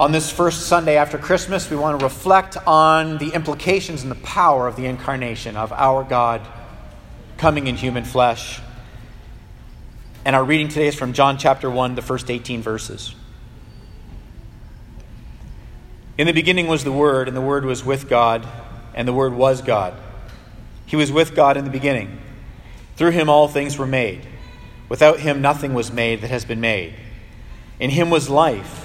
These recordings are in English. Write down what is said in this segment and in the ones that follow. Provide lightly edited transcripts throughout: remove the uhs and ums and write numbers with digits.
On this first Sunday after Christmas, we want to reflect on the implications and the power of the incarnation of our God coming in human flesh. And our reading today is from John chapter 1, the first 18 verses. In the beginning was the Word, and the Word was with God, and the Word was God. He was with God in the beginning. Through him all things were made. Without him nothing was made that has been made. In him was life.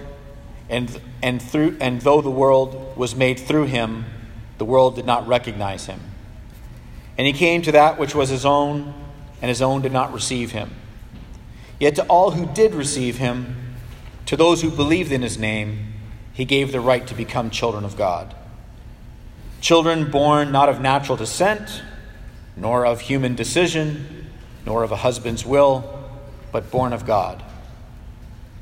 and though the world was made through him, the world did not recognize him. And he came to that which was his own, and his own did not receive him. Yet to all who did receive him, to those who believed in his name, he gave the right to become children of God. Children born not of natural descent, nor of human decision, nor of a husband's will, but born of God.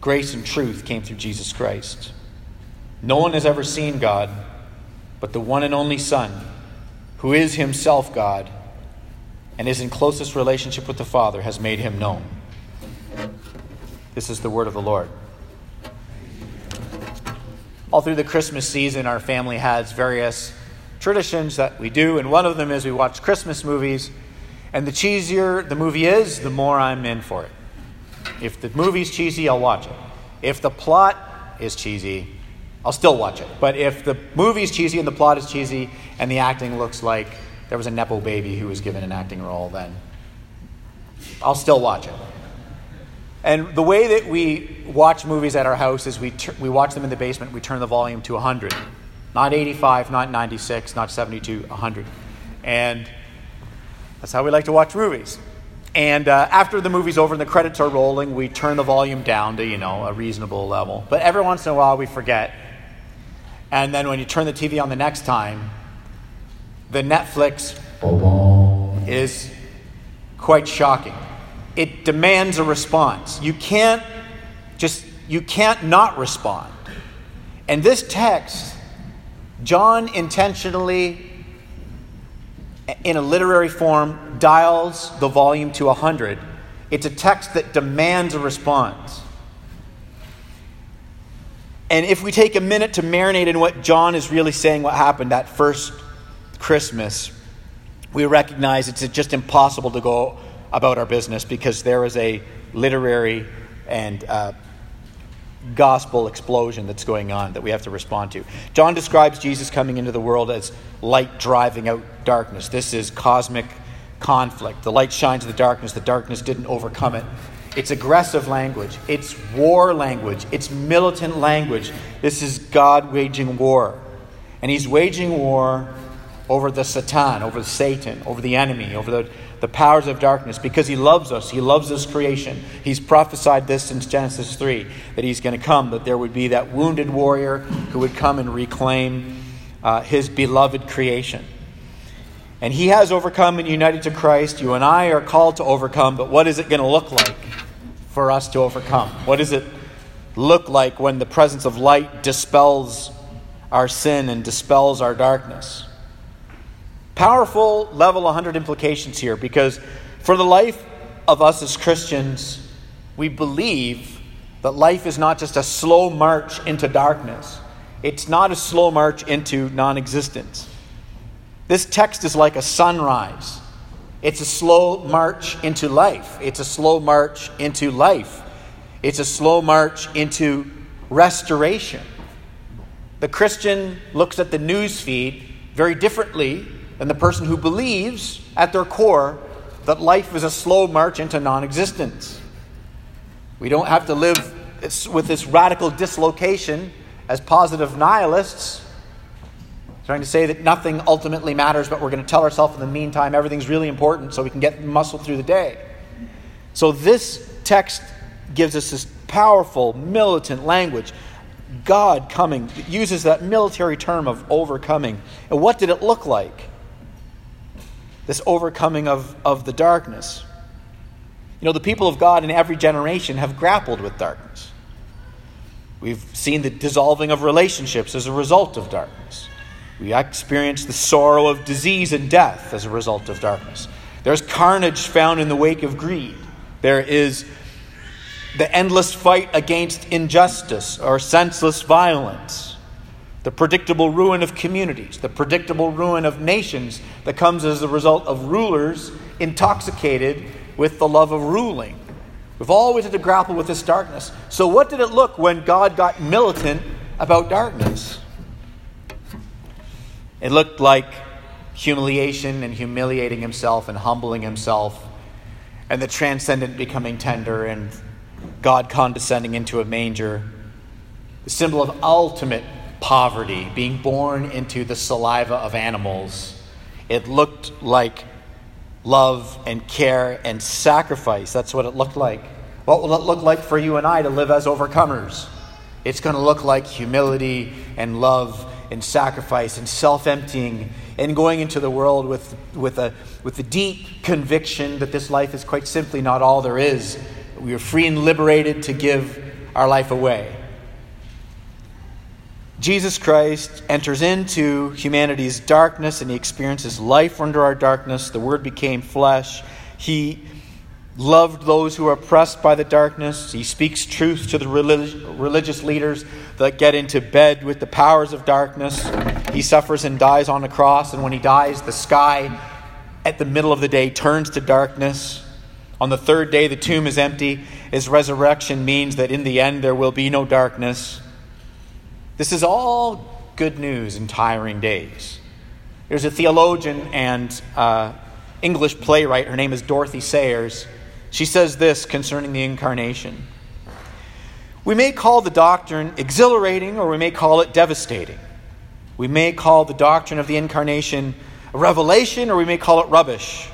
Grace and truth came through Jesus Christ. No one has ever seen God, but the one and only Son, who is himself God and is in closest relationship with the Father, has made him known." This is the word of the Lord. All through the Christmas season, our family has various traditions that we do, and one of them is we watch Christmas movies, and the cheesier the movie is, the more I'm in for it. If the movie's cheesy, I'll watch it. If the plot is cheesy, I'll still watch it. But if the movie's cheesy and the plot is cheesy and the acting looks like there was a Nepo baby who was given an acting role, then I'll still watch it. And the way that we watch movies at our house is we watch them in the basement, we turn the volume to 100. Not 85, not 96, not 72, 100. And that's how we like to watch movies. And after the movie's over and the credits are rolling, we turn the volume down to, a reasonable level. But every once in a while, we forget. And then when you turn the TV on the next time, the Netflix is quite shocking. It demands a response. You can't not respond. And this text, John intentionally, in a literary form, dials the volume to 100. It's a text that demands a response. And if we take a minute to marinate in what John is really saying, what happened that first Christmas, we recognize it's just impossible to go about our business because there is a literary and gospel explosion that's going on that we have to respond to. John describes Jesus coming into the world as light driving out darkness. This is cosmic conflict. The light shines in the darkness didn't overcome it. It's aggressive language, it's war language, it's militant language. This is God waging war. And he's waging war over the Satan, over Satan, over the enemy, over the powers of darkness, because he loves us. He loves this creation. He's prophesied this since Genesis 3, that he's going to come, that there would be that wounded warrior who would come and reclaim his beloved creation. And he has overcome and united to Christ. You and I are called to overcome, but what is it going to look like for us to overcome? What does it look like when the presence of light dispels our sin and dispels our darkness? Powerful level 100 implications here, because for the life of us as Christians, we believe that life is not just a slow march into darkness. It's not a slow march into non-existence. This text is like a sunrise. It's a slow march into life. It's a slow march into life. It's a slow march into restoration. The Christian looks at the news feed very differently than the person who believes at their core that life is a slow march into non-existence. We don't have to live with this radical dislocation as positive nihilists, trying to say that nothing ultimately matters, but we're going to tell ourselves in the meantime everything's really important so we can get muscle through the day. So this text gives us this powerful, militant language. God coming, it uses that military term of overcoming. And what did it look like? This overcoming of the darkness. You know, the people of God in every generation have grappled with darkness. We've seen the dissolving of relationships as a result of darkness. We experience the sorrow of disease and death as a result of darkness. There's carnage found in the wake of greed. There is the endless fight against injustice or senseless violence. The predictable ruin of communities. The predictable ruin of nations that comes as a result of rulers intoxicated with the love of ruling. We've always had to grapple with this darkness. So what did it look when God got militant about darkness? It looked like humiliation and humiliating himself and humbling himself and the transcendent becoming tender and God condescending into a manger. The symbol of ultimate poverty, being born into the saliva of animals. It looked like love and care and sacrifice. That's what it looked like. What will it look like for you and I to live as overcomers? It's going to look like humility and love and sacrifice and self-emptying and going into the world with a deep conviction that this life is quite simply not all there is. We are free and liberated to give our life away. Jesus Christ enters into humanity's darkness and he experiences life under our darkness. The Word became flesh. He loved those who are oppressed by the darkness. He speaks truth to the religious leaders that get into bed with the powers of darkness. He suffers and dies on the cross. And when he dies, the sky at the middle of the day turns to darkness. On the third day, the tomb is empty. His resurrection means that in the end, there will be no darkness. This is all good news in tiring days. There's a theologian and English playwright. Her name is Dorothy Sayers. She says this concerning the incarnation. We may call the doctrine exhilarating, or we may call it devastating. We may call the doctrine of the incarnation a revelation, or we may call it rubbish.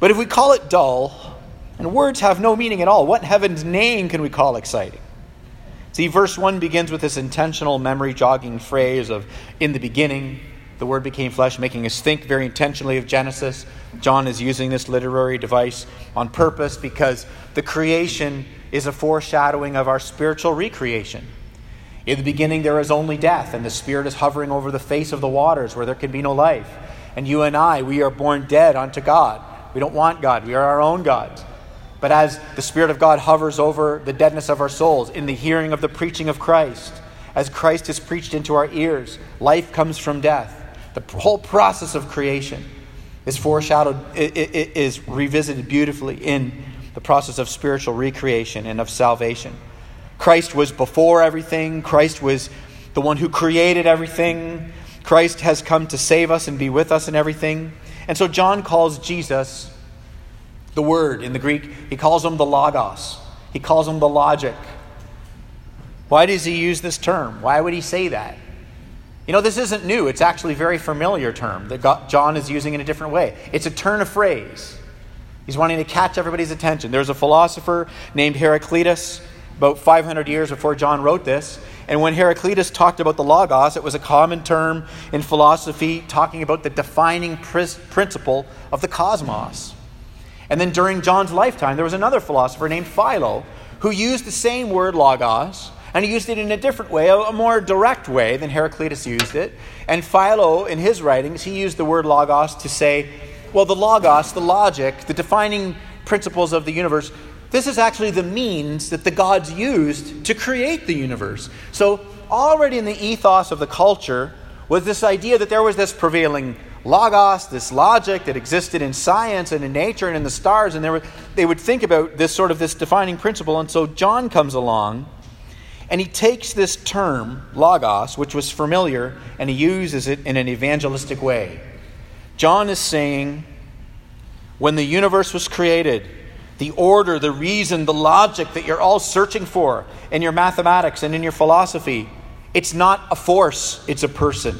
But if we call it dull, and words have no meaning at all, what in heaven's name can we call exciting? See, verse 1 begins with this intentional memory-jogging phrase of, in the beginning, the Word became flesh, making us think very intentionally of Genesis. John is using this literary device on purpose because the creation is a foreshadowing of our spiritual recreation. In the beginning, there is only death, and the Spirit is hovering over the face of the waters where there can be no life. And you and I, we are born dead unto God. We don't want God. We are our own gods. But as the Spirit of God hovers over the deadness of our souls, in the hearing of the preaching of Christ, as Christ is preached into our ears, life comes from death. The whole process of creation is foreshadowed, it is revisited beautifully in the process of spiritual recreation and of salvation. Christ was before everything. Christ was the one who created everything. Christ has come to save us and be with us in everything. And so John calls Jesus the Word. In the Greek, he calls him the Logos. He calls him the Logic. Why does he use this term? Why would he say that? You know, this isn't new. It's actually a very familiar term that John is using in a different way. It's a turn of phrase. He's wanting to catch everybody's attention. There's a philosopher named Heraclitus about 500 years before John wrote this. And when Heraclitus talked about the Logos, it was a common term in philosophy talking about the defining principle of the cosmos. And then during John's lifetime, there was another philosopher named Philo who used the same word Logos, and he used it in a different way, a more direct way than Heraclitus used it. And Philo, in his writings, he used the word Logos to say, well, the Logos, the logic, the defining principles of the universe, this is actually the means that the gods used to create the universe. So already in the ethos of the culture was this idea that there was this prevailing Logos, this logic that existed in science and in nature and in the stars, and they would think about this defining principle. And so John comes along And he takes this term, logos, which was familiar, and he uses it in an evangelistic way. John is saying, when the universe was created, the order, the reason, the logic that you're all searching for in your mathematics and in your philosophy, it's not a force, it's a person.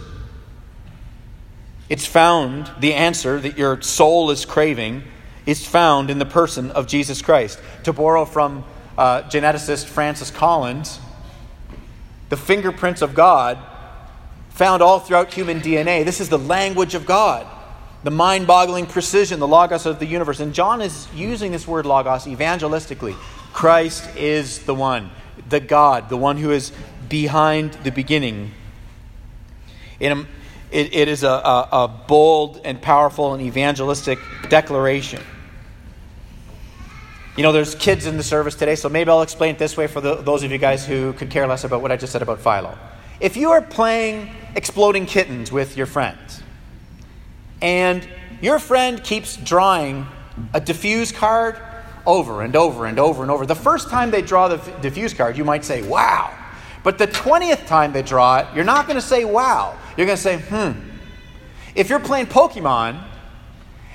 It's found, the answer that your soul is craving, is found in the person of Jesus Christ. To borrow from geneticist Francis Collins, the fingerprints of God found all throughout human DNA. This is the language of God, the mind-boggling precision, the logos of the universe. And John is using this word logos evangelistically. Christ is the one, the God, the one who is behind the beginning. It is a bold and powerful and evangelistic declaration. You know, there's kids in the service today, so maybe I'll explain it this way for those of you guys who could care less about what I just said about Philo. If you are playing Exploding Kittens with your friends, and your friend keeps drawing a diffuse card over and over and over and over, the first time they draw the diffuse card, you might say, wow. But the 20th time they draw it, you're not going to say wow. You're going to say, If you're playing Pokemon,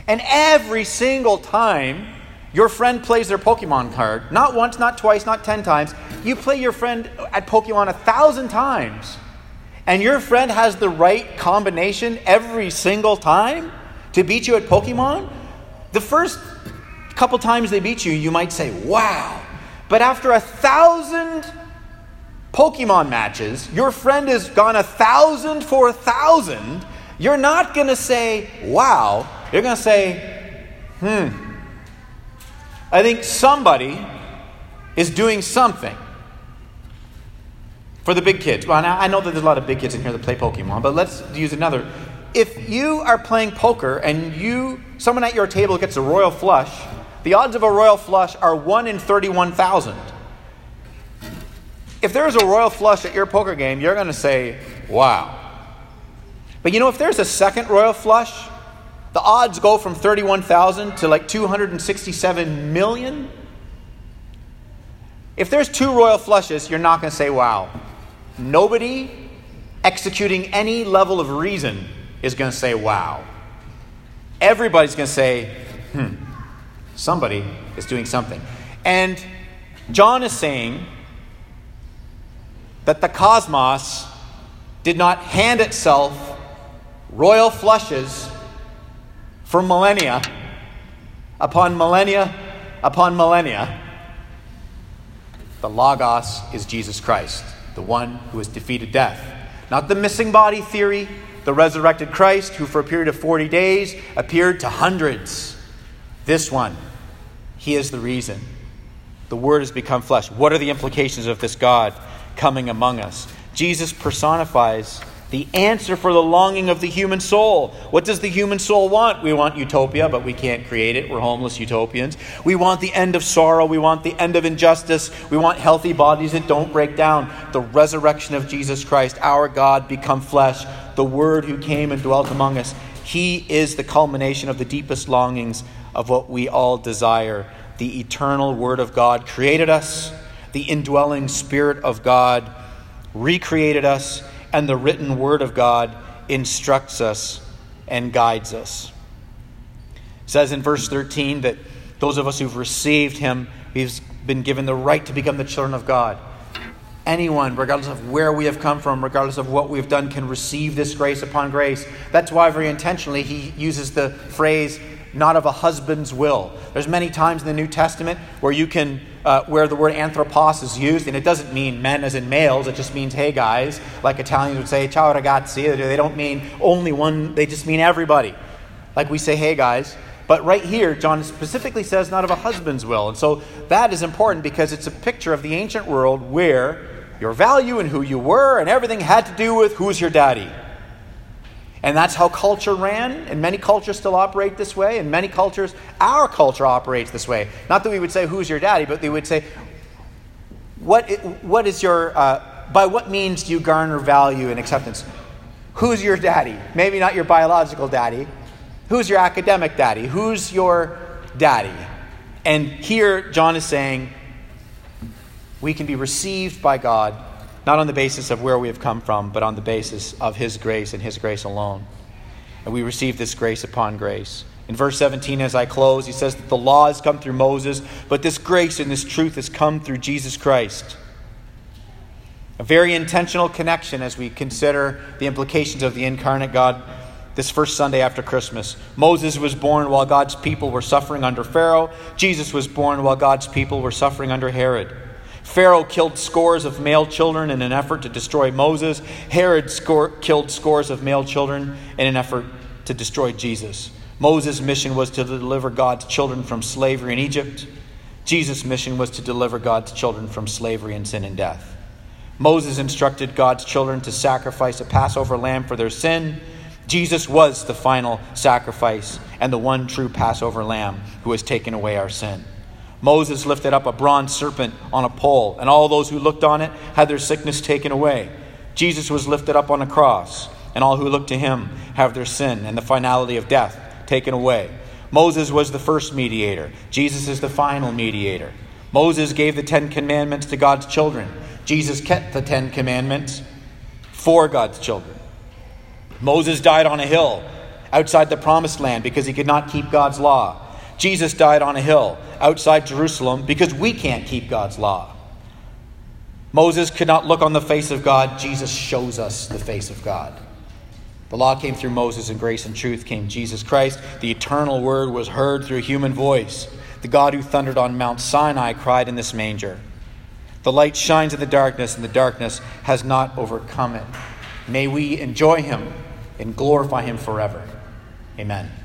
and every single time your friend plays their Pokemon card, not once, not twice, not 10 times, you play your friend at Pokemon 1,000 times, and your friend has the right combination every single time to beat you at Pokemon, the first couple times they beat you, you might say, wow. But after 1,000 Pokemon matches, your friend has gone 1,000 for 1,000, you're not going to say, wow. You're going to say, I think somebody is doing something. For the big kids. Well, I know that there's a lot of big kids in here that play Pokemon, but let's use another. If you are playing poker and someone at your table gets a royal flush, the odds of a royal flush are 1 in 31,000. If there's a royal flush at your poker game, you're going to say, wow. But you know, if there's a second royal flush, the odds go from 31,000 to like 267 million. If there's 2 royal flushes, you're not going to say, wow. Nobody executing any level of reason is going to say, wow. Everybody's going to say, somebody is doing something. And John is saying that the cosmos did not hand itself royal flushes for millennia upon millennia upon millennia. The Logos is Jesus Christ, the one who has defeated death. Not the missing body theory, the resurrected Christ who for a period of 40 days appeared to hundreds. This one, he is the reason. The Word has become flesh. What are the implications of this God coming among us? Jesus personifies the answer for the longing of the human soul. What does the human soul want? We want utopia, but we can't create it. We're homeless utopians. We want the end of sorrow. We want the end of injustice. We want healthy bodies that don't break down. The resurrection of Jesus Christ, our God become flesh, the Word who came and dwelt among us. He is the culmination of the deepest longings of what we all desire. The eternal Word of God created us. The indwelling Spirit of God recreated us. And the written Word of God instructs us and guides us. It says in verse 13 that those of us who've received Him, we've been given the right to become the children of God. Anyone, regardless of where we have come from, regardless of what we've done, can receive this grace upon grace. That's why very intentionally he uses the phrase, not of a husband's will. There's many times in the New Testament where you can where the word anthropos is used, and it doesn't mean men as in males, it just means, hey guys, like Italians would say, ciao ragazzi. They don't mean only one, they just mean everybody. Like we say, hey guys. But right here, John specifically says, not of a husband's will. And so that is important because it's a picture of the ancient world where your value and who you were and everything had to do with who's your daddy. And that's how culture ran, and many cultures still operate this way, and many cultures, our culture operates this way. Not that we would say, who's your daddy, but they would say, what is your, by what means do you garner value and acceptance? Who's your daddy? Maybe not your biological daddy. Who's your academic daddy? Who's your daddy? And here, John is saying, we can be received by God, not on the basis of where we have come from, but on the basis of his grace and his grace alone. And we receive this grace upon grace. In verse 17, as I close, he says that the law has come through Moses, but this grace and this truth has come through Jesus Christ. A very intentional connection as we consider the implications of the incarnate God this first Sunday after Christmas. Moses was born while God's people were suffering under Pharaoh. Jesus was born while God's people were suffering under Herod. Pharaoh killed scores of male children in an effort to destroy Moses. Herod killed scores of male children in an effort to destroy Jesus. Moses' mission was to deliver God's children from slavery in Egypt. Jesus' mission was to deliver God's children from slavery and sin and death. Moses instructed God's children to sacrifice a Passover lamb for their sin. Jesus was the final sacrifice and the one true Passover lamb who has taken away our sin. Moses lifted up a bronze serpent on a pole, and all those who looked on it had their sickness taken away. Jesus was lifted up on a cross, and all who look to him have their sin and the finality of death taken away. Moses was the first mediator. Jesus is the final mediator. Moses gave the 10 commandments to God's children. Jesus kept the 10 commandments for God's children. Moses died on a hill outside the promised land because he could not keep God's law. Jesus died on a hill outside Jerusalem because we can't keep God's law. Moses could not look on the face of God. Jesus shows us the face of God. The law came through Moses, and grace and truth came Jesus Christ. The eternal word was heard through a human voice. The God who thundered on Mount Sinai cried in this manger. The light shines in the darkness, and the darkness has not overcome it. May we enjoy him and glorify him forever. Amen.